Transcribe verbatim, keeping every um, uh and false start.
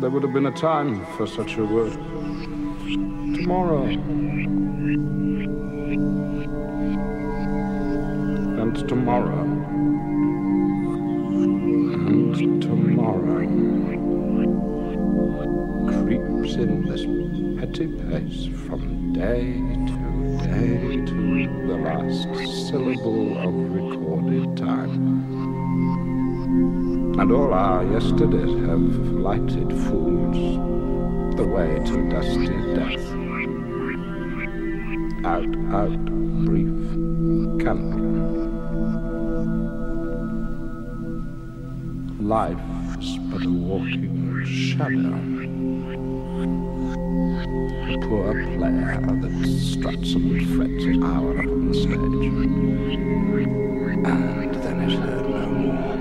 There would have been a time for such a word. Tomorrow. And tomorrow. And tomorrow. Creeps in this petty pace from day to day to the last syllable of recorded time. And all our yesterdays have lighted fools the way to dusty death. Out, out, brief, candle. Life's but a walking shadow. A poor player that struts and frets an hour up on the stage. And then is heard no more.